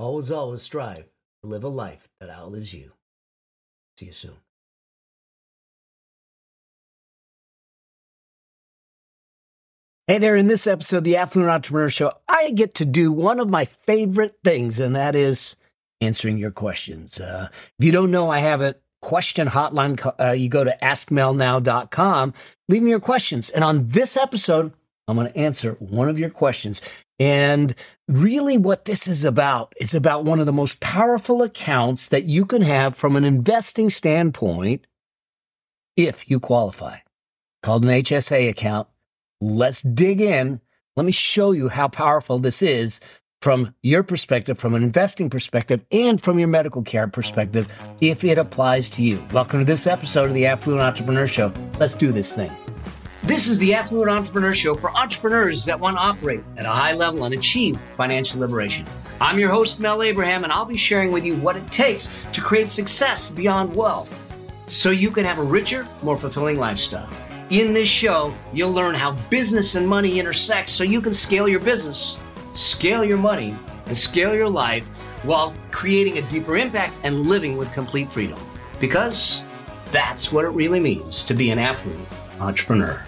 always, always strive to live a life that outlives you. See you soon. Hey there, in this episode of the Affluent Entrepreneur Show, I get to do one of my favorite things, and that is answering your questions. If you don't know, I have a question hotline. You go to askmelnow.com, leave me your questions. And on this episode, I'm going to answer one of your questions. And really what this is about, it's about one of the most powerful accounts that you can have from an investing standpoint if you qualify. Called an HSA account. Let's dig in. Let me show you how powerful this is from your perspective, from an investing perspective, and from your medical care perspective, if it applies to you. Welcome to this episode of the Affluent Entrepreneur Show. Let's do this thing. This is the Affluent Entrepreneur Show for entrepreneurs that want to operate at a high level and achieve financial liberation. I'm your host, Mel Abraham, and I'll be sharing with you what it takes to create success beyond wealth so you can have a richer, more fulfilling lifestyle. In this show, you'll learn how business and money intersect so you can scale your business, scale your money, and scale your life while creating a deeper impact and living with complete freedom. Because that's what it really means to be an affluent entrepreneur.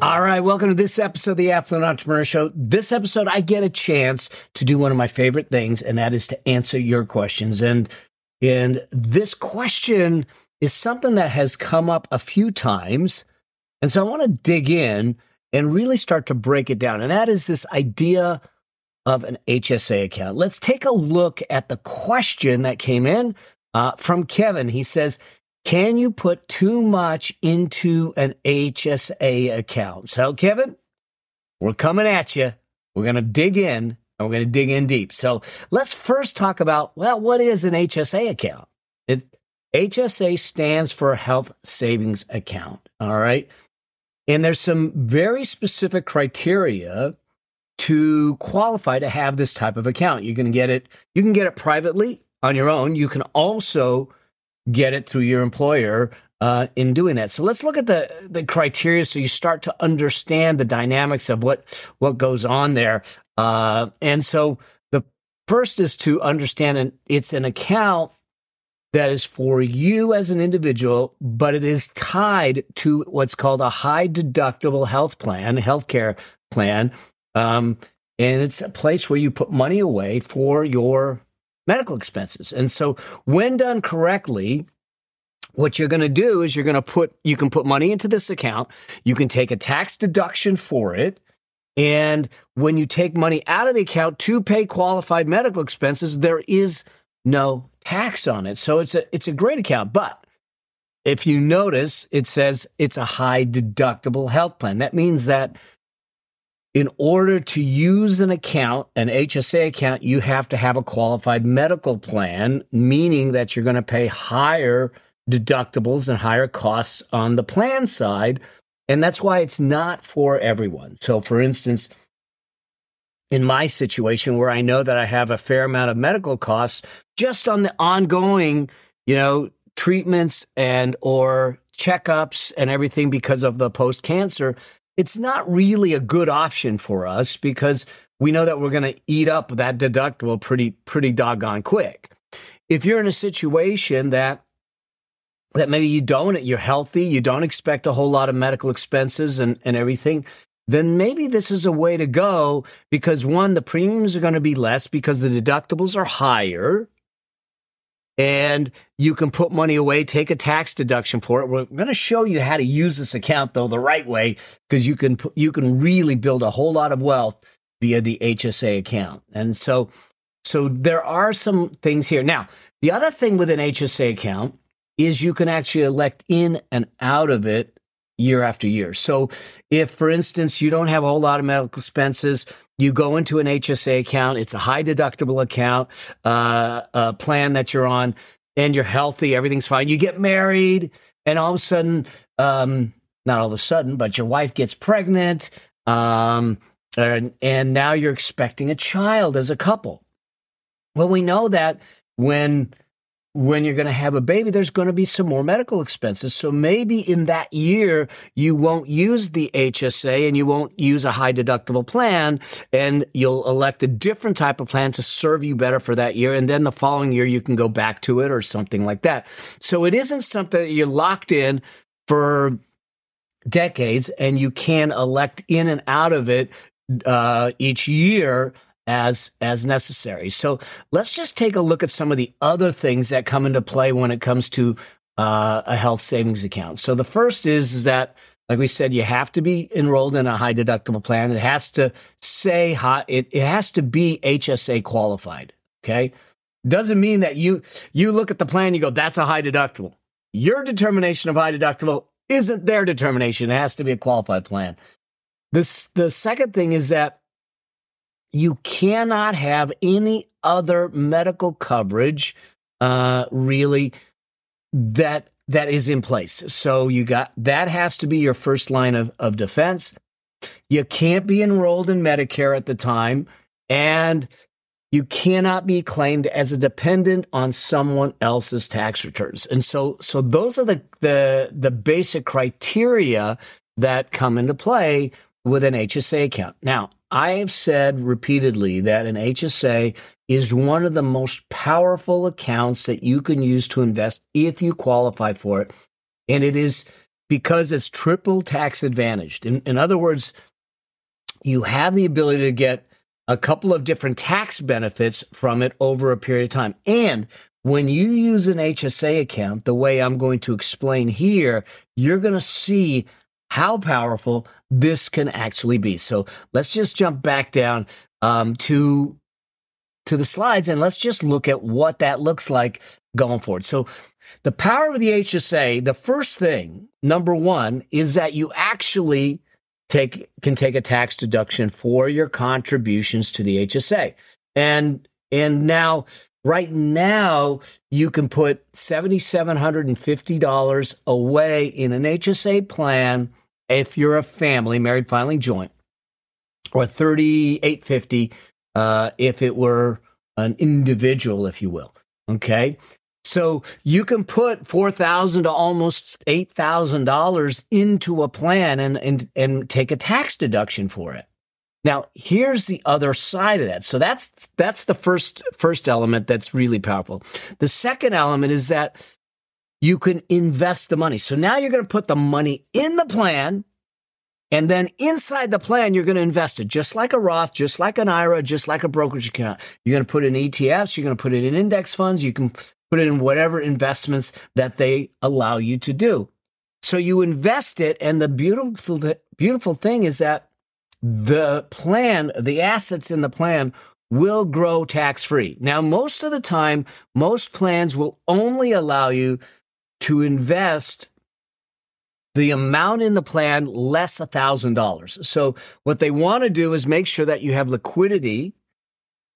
All right, welcome to this episode of the Affluent Entrepreneur Show. This episode, I get a chance to do one of my favorite things, and that is to answer your questions. And this question is something that has come up a few times. And so I want to dig in and really start to break it down. And that is this idea of an HSA account. Let's take a look at the question that came in from Kevin. He says, can you put too much into an HSA account? So, Kevin, we're coming at you. We're going to dig in, and we're going to dig in deep. So let's first talk about, well, what is an HSA account? HSA stands for Health Savings Account, all right? And there's some very specific criteria to qualify to have this type of account. You're going to get it. You can get it privately on your own. You can also get it through your employer in doing that. So let's look at the criteria so you start to understand the dynamics of what goes on there. And so the first is to understand it's an account that is for you as an individual, but it is tied to what's called a high deductible health plan, healthcare plan. And it's a place where you put money away for your medical expenses. And so when done correctly, what you're going to do is you can put money into this account. You can take a tax deduction for it. And when you take money out of the account to pay qualified medical expenses, there is no tax on it. So it's a great account. But if you notice, it says it's a high deductible health plan. That means that In order to use an account, an HSA account, you have to have a qualified medical plan, meaning that you're going to pay higher deductibles and higher costs on the plan side. And that's why it's not for everyone. So, for instance, in my situation where I know that I have a fair amount of medical costs just on the ongoing, treatments and or checkups and everything because of the post-cancer, it's not really a good option for us because we know that we're going to eat up that deductible pretty doggone quick. If you're in a situation that maybe you don't, you're healthy, you don't expect a whole lot of medical expenses and everything, then maybe this is a way to go because one, the premiums are going to be less because the deductibles are higher. And you can put money away, take a tax deduction for it. We're going to show you how to use this account, though, the right way, because you can really build a whole lot of wealth via the HSA account. And so there are some things here. Now, the other thing with an HSA account is you can actually elect in and out of it year after year. So if, for instance, you don't have a whole lot of medical expenses, you go into an HSA account, it's a high deductible account, a plan that you're on, and you're healthy, everything's fine. You get married, and all of a sudden, not all of a sudden, but your wife gets pregnant, and now you're expecting a child as a couple. Well, we know that when you're going to have a baby, there's going to be some more medical expenses. So maybe in that year, you won't use the HSA and you won't use a high deductible plan, and you'll elect a different type of plan to serve you better for that year. And then the following year, you can go back to it or something like that. So it isn't something that you're locked in for decades, and you can elect in and out of it each year as necessary. So let's just take a look at some of the other things that come into play when it comes to a health savings account. So the first is that, like we said, you have to be enrolled in a high deductible plan. It has to say it has to be HSA qualified. Okay. Doesn't mean that you look at the plan, you go, that's a high deductible. Your determination of high deductible isn't their determination. It has to be a qualified plan. The second thing is that you cannot have any other medical coverage, really, that is in place. So you got that has to be your first line of defense. You can't be enrolled in Medicare at the time, and you cannot be claimed as a dependent on someone else's tax returns. And so those are the basic criteria that come into play with an HSA account. Now, I have said repeatedly that an HSA is one of the most powerful accounts that you can use to invest if you qualify for it. And it is because it's triple tax advantaged. In other words, you have the ability to get a couple of different tax benefits from it over a period of time. And when you use an HSA account, the way I'm going to explain here, you're going to see how powerful this can actually be. So let's just jump back down to the slides, and let's just look at what that looks like going forward. So the power of the HSA, the first thing, number one, is that you actually can take a tax deduction for your contributions to the HSA. And now, right now, you can put $7,750 away in an HSA plan if you're a family, married, filing joint, or $3,850 if it were an individual, if you will. Okay, so you can put $4,000 to almost $8,000 into a plan and take a tax deduction for it. Now, here's the other side of that. So that's the first element that's really powerful. The second element is that you can invest the money. So now you're going to put the money in the plan, and then inside the plan, you're going to invest it, just like a Roth, just like an IRA, just like a brokerage account. You're going to put in ETFs, you're going to put it in index funds, you can put it in whatever investments that they allow you to do. So you invest it, and the beautiful thing is that the plan, the assets in the plan, will grow tax-free. Now, most of the time, most plans will only allow you to invest the amount in the plan less $1,000. So what they want to do is make sure that you have liquidity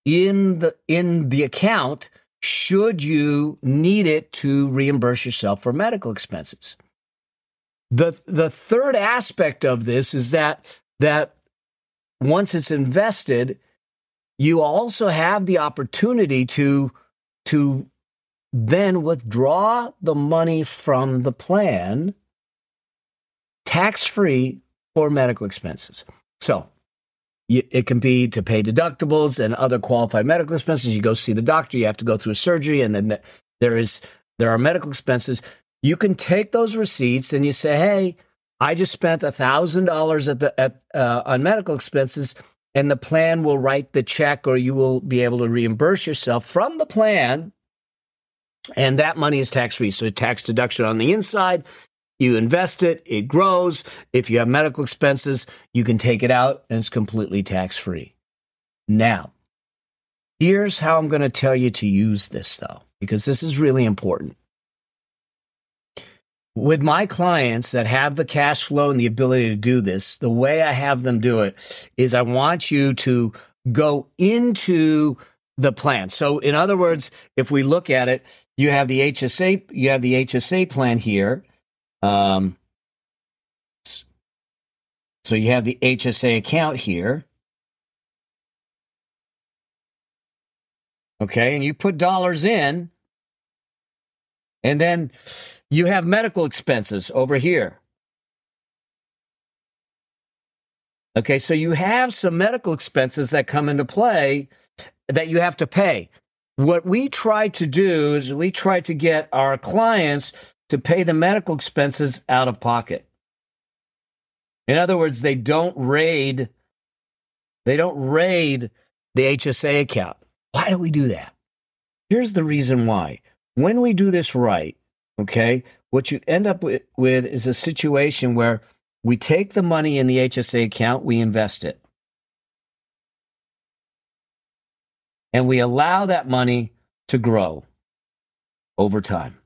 in the account should you need it to reimburse yourself for medical expenses. The third aspect of this is that once it's invested, you also have the opportunity to then withdraw the money from the plan tax-free for medical expenses. So it can be to pay deductibles and other qualified medical expenses. You go see the doctor, you have to go through surgery, and then there are medical expenses. You can take those receipts and you say, hey, I just spent $1,000 on medical expenses, and the plan will write the check, or you will be able to reimburse yourself from the plan, and that money is tax-free. So tax deduction on the inside, you invest it, it grows. If you have medical expenses, you can take it out, and it's completely tax-free. Now, here's how I'm going to tell you to use this, though, because this is really important. With my clients that have the cash flow and the ability to do this, the way I have them do it is I want you to go into the plan. So in other words, if we look at it, you have the HSA plan here. So you have the HSA account here. Okay, and you put dollars in, and then you have medical expenses over here. Okay, so you have some medical expenses that come into play that you have to pay. What we try to do is we try to get our clients to pay the medical expenses out of pocket. In other words, they don't raid the HSA account. Why do we do that? Here's the reason why. When we do this right, okay, what you end up with is a situation where we take the money in the HSA account, we invest it, and we allow that money to grow over time.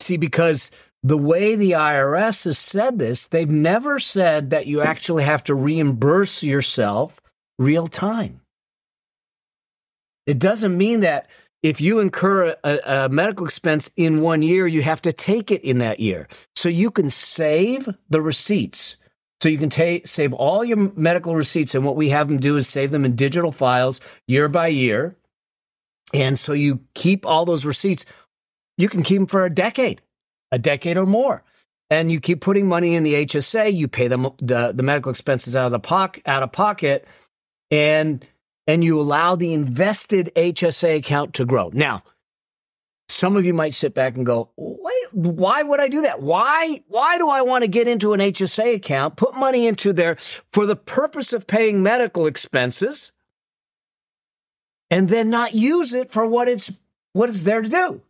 See, because the way the IRS has said this, they've never said that you actually have to reimburse yourself real time. It doesn't mean that if you incur a medical expense in one year, you have to take it in that year. So you can save the receipts. So you can save all your medical receipts. And what we have them do is save them in digital files year by year. And so you keep all those receipts. You can keep them for a decade or more. And you keep putting money in the HSA. You pay them the medical expenses out of pocket. And you allow the invested HSA account to grow. Now, some of you might sit back and go, why would I do that? Why do I want to get into an HSA account, put money into there for the purpose of paying medical expenses, and then not use it for what it's there to do?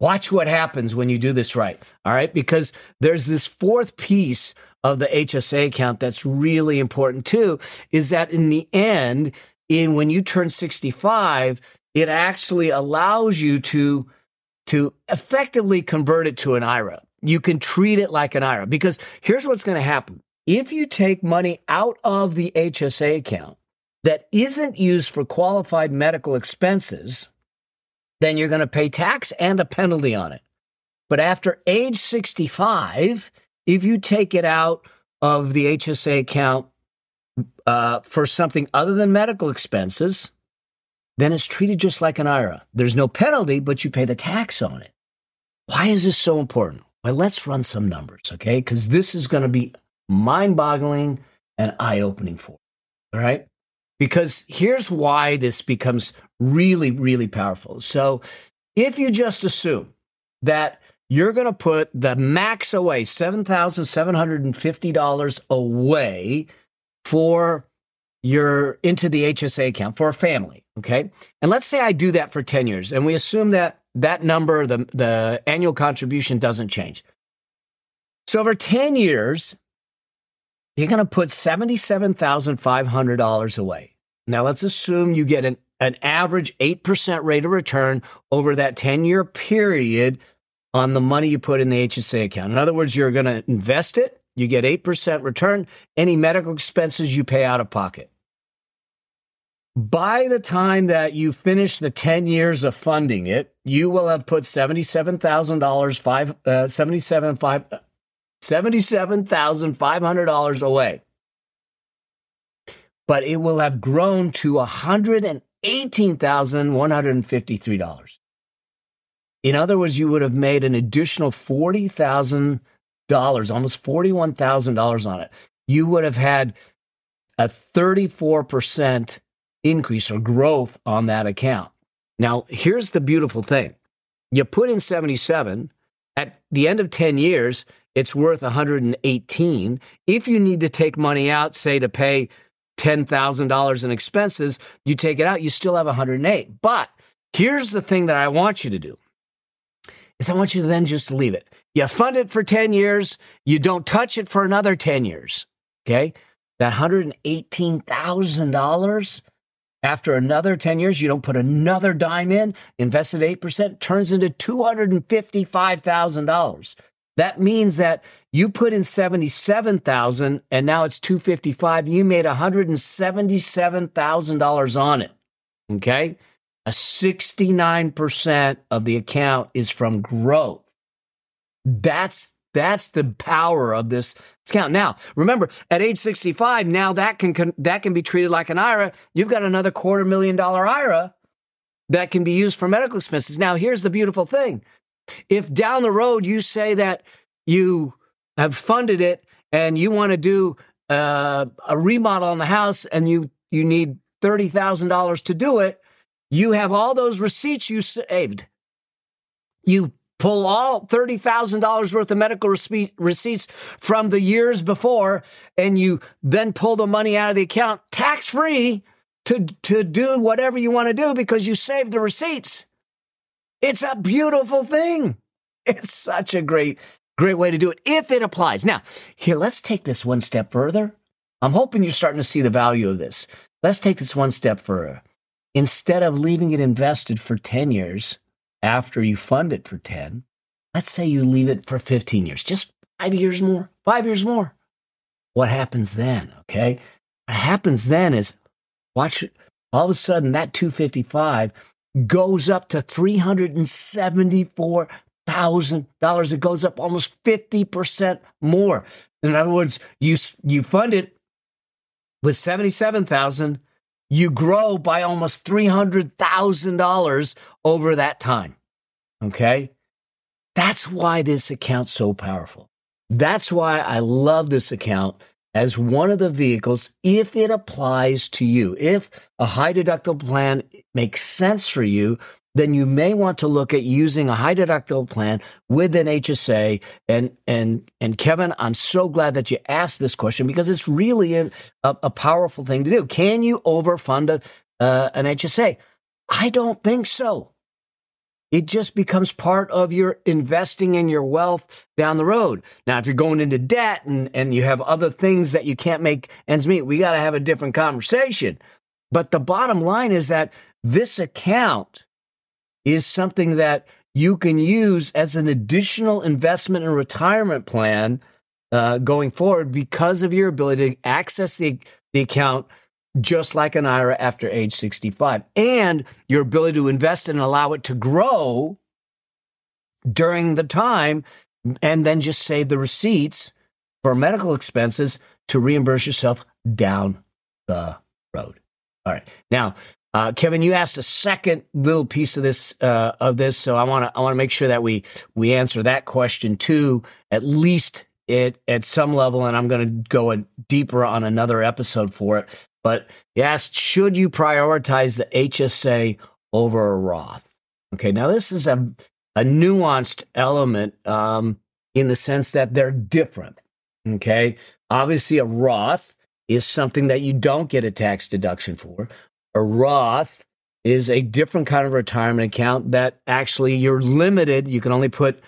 Watch what happens when you do this right, all right? Because there's this fourth piece of the HSA account that's really important too, is that in the end, when you turn 65, it actually allows you to effectively convert it to an IRA. You can treat it like an IRA, because here's what's going to happen. If you take money out of the HSA account that isn't used for qualified medical expenses, then you're going to pay tax and a penalty on it. But after age 65, if you take it out of the HSA account for something other than medical expenses, then it's treated just like an IRA. There's no penalty, but you pay the tax on it. Why is this so important? Well, let's run some numbers, okay? Because this is going to be mind-boggling and eye-opening for you, all right? Because here's why this becomes really, really powerful. So if you just assume that you're going to put the max away, $7,750 away into the HSA account for a family, okay? And let's say I do that for 10 years, and we assume that number, the annual contribution, doesn't change. So over 10 years, you're going to put $77,500 away. Now, let's assume you get an average 8% rate of return over that 10-year period on the money you put in the HSA account. In other words, you're going to invest it. You get 8% return. Any medical expenses you pay out of pocket. By the time that you finish the 10 years of funding it, you will have put $77,500 away. But it will have grown to $118,153. In other words, you would have made an additional $40,000, almost $41,000 on it. You would have had a 34% increase or growth on that account. Now, here's the beautiful thing. You put in 77, at the end of 10 years, it's worth 118. If you need to take money out, say to pay $10,000 in expenses, you take it out, you still have 108. But here's the thing that I want you to do, is I want you to then just leave it. You fund it for 10 years, you don't touch it for another 10 years, okay? That $118,000, after another 10 years, you don't put another dime in, invested 8%, turns into $255,000. That means that you put in $77,000 and now it's $255,000. You made $177,000 on it, okay? A 69% of the account is from growth. That's the power of this account. Now, remember, at age 65, now that can be treated like an IRA. You've got another $250,000 IRA that can be used for medical expenses. Now, here's the beautiful thing. If down the road you say that you have funded it and you want to do a remodel on the house and you need $30,000 to do it, you have all those receipts you saved. You pull all $30,000 worth of medical receipts from the years before, and you then pull the money out of the account tax-free to do whatever you want to do because you saved the receipts. It's a beautiful thing. It's such a great way to do it if it applies. Now, here, let's take this one step further. I'm hoping you're starting to see the value of this. Let's take this one step further. Instead of leaving it invested for 10 years, after you fund it for 10, let's say you leave it for 15 years, just 5 years more, 5 years more. What happens then? Okay. What happens then is watch all of a sudden that 255 goes up to $374,000. It goes up almost 50% more. In other words, you fund it with 77,000. You grow by almost $300,000 over that time, okay? That's why this account's so powerful. That's why I love this account as one of the vehicles if it applies to you. If a high deductible plan makes sense for you, then you may want to look at using a high deductible plan with an HSA. And Kevin, I'm so glad that you asked this question because it's really a powerful thing to do. Can you overfund an HSA? I don't think so. It just becomes part of your investing in your wealth down the road. Now, if you're going into debt and you have other things that you can't make ends meet, we got to have a different conversation. But the bottom line is that this account is something that you can use as an additional investment and retirement plan going forward because of your ability to access the account just like an IRA after age 65 and your ability to invest and allow it to grow during the time and then just save the receipts for medical expenses to reimburse yourself down the road. All right. Now, Kevin, you asked a second little piece of this, so I want to make sure that we answer that question too, at least at some level, and I'm going to go deeper on another episode for it. But you asked, should you prioritize the HSA over a Roth? Okay, now this is a nuanced element in the sense that they're different. Okay, obviously a Roth is something that you don't get a tax deduction for. A Roth is a different kind of retirement account that actually you're limited. You can only put,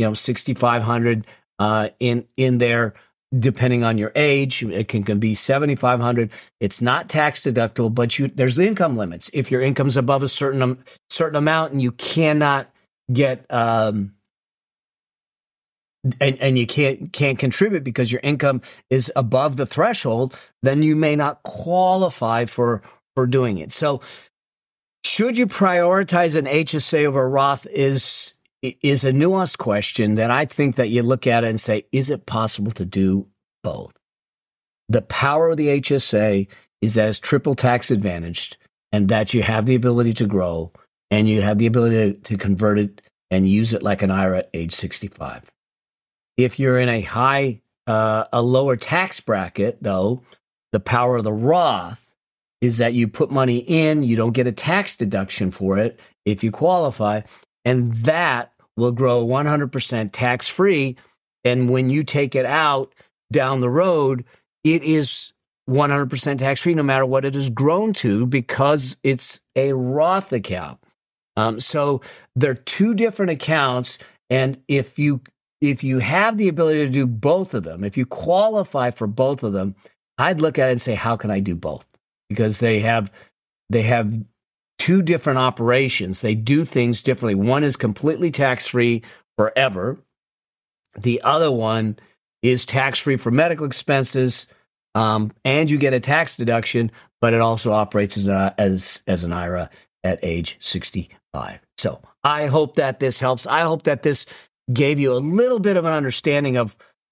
$6,500 in there, depending on your age. It can be $7,500. It's not tax deductible, but there's the income limits. If your income's above a certain amount, and you cannot get and you can't contribute because your income is above the threshold, then you may not qualify for doing it. So should you prioritize an HSA over a Roth is a nuanced question that I think that you look at it and say, is it possible to do both? The power of the HSA is that it's triple tax advantaged and that you have the ability to grow and you have the ability to convert it and use it like an IRA at age 65. If you're in a lower tax bracket, though, the power of the Roth is that you put money in, you don't get a tax deduction for it if you qualify, and that will grow 100% tax-free. And when you take it out down the road, it is 100% tax-free no matter what it has grown to because it's a Roth account. So they're two different accounts, and if you have the ability to do both of them, if you qualify for both of them, I'd look at it and say, how can I do both? Because they have two different operations. They do things differently. One is completely tax-free forever. The other one is tax-free for medical expenses, and you get a tax deduction, but it also operates as an IRA at age 65. So I hope that this helps. I hope that this gave you a little bit of an understanding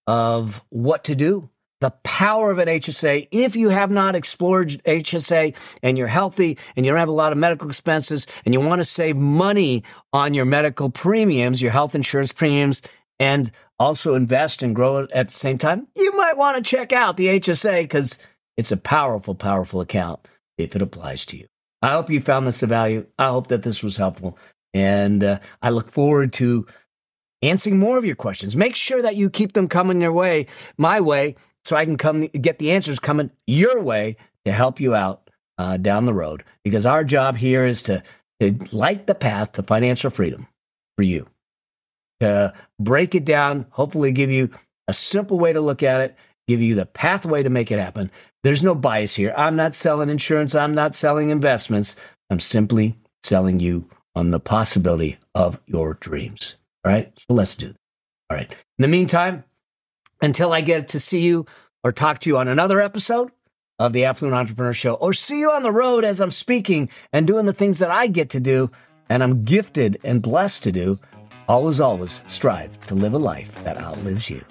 of what to do, the power of an HSA. If you have not explored HSA and you're healthy and you don't have a lot of medical expenses and you want to save money on your medical premiums, your health insurance premiums, and also invest and grow it at the same time, you might want to check out the HSA because it's a powerful, powerful account if it applies to you. I hope you found this of value. I hope that this was helpful. And I look forward to answering more of your questions. Make sure that you keep them coming my way, so I can get the answers coming your way to help you out down the road. Because our job here is to light the path to financial freedom for you. To break it down, hopefully give you a simple way to look at it, give you the pathway to make it happen. There's no bias here. I'm not selling insurance. I'm not selling investments. I'm simply selling you on the possibility of your dreams. All right, so let's do it. All right. In the meantime, until I get to see you or talk to you on another episode of the Affluent Entrepreneur Show, or see you on the road as I'm speaking and doing the things that I get to do and I'm gifted and blessed to do, always strive to live a life that outlives you.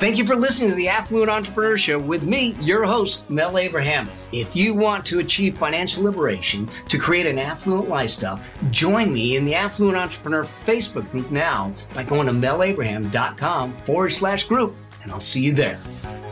Thank you for listening to the Affluent Entrepreneur Show with me, your host, Mel Abraham. If you want to achieve financial liberation to create an affluent lifestyle, join me in the Affluent Entrepreneur Facebook group now by going to melabraham.com/group, and I'll see you there.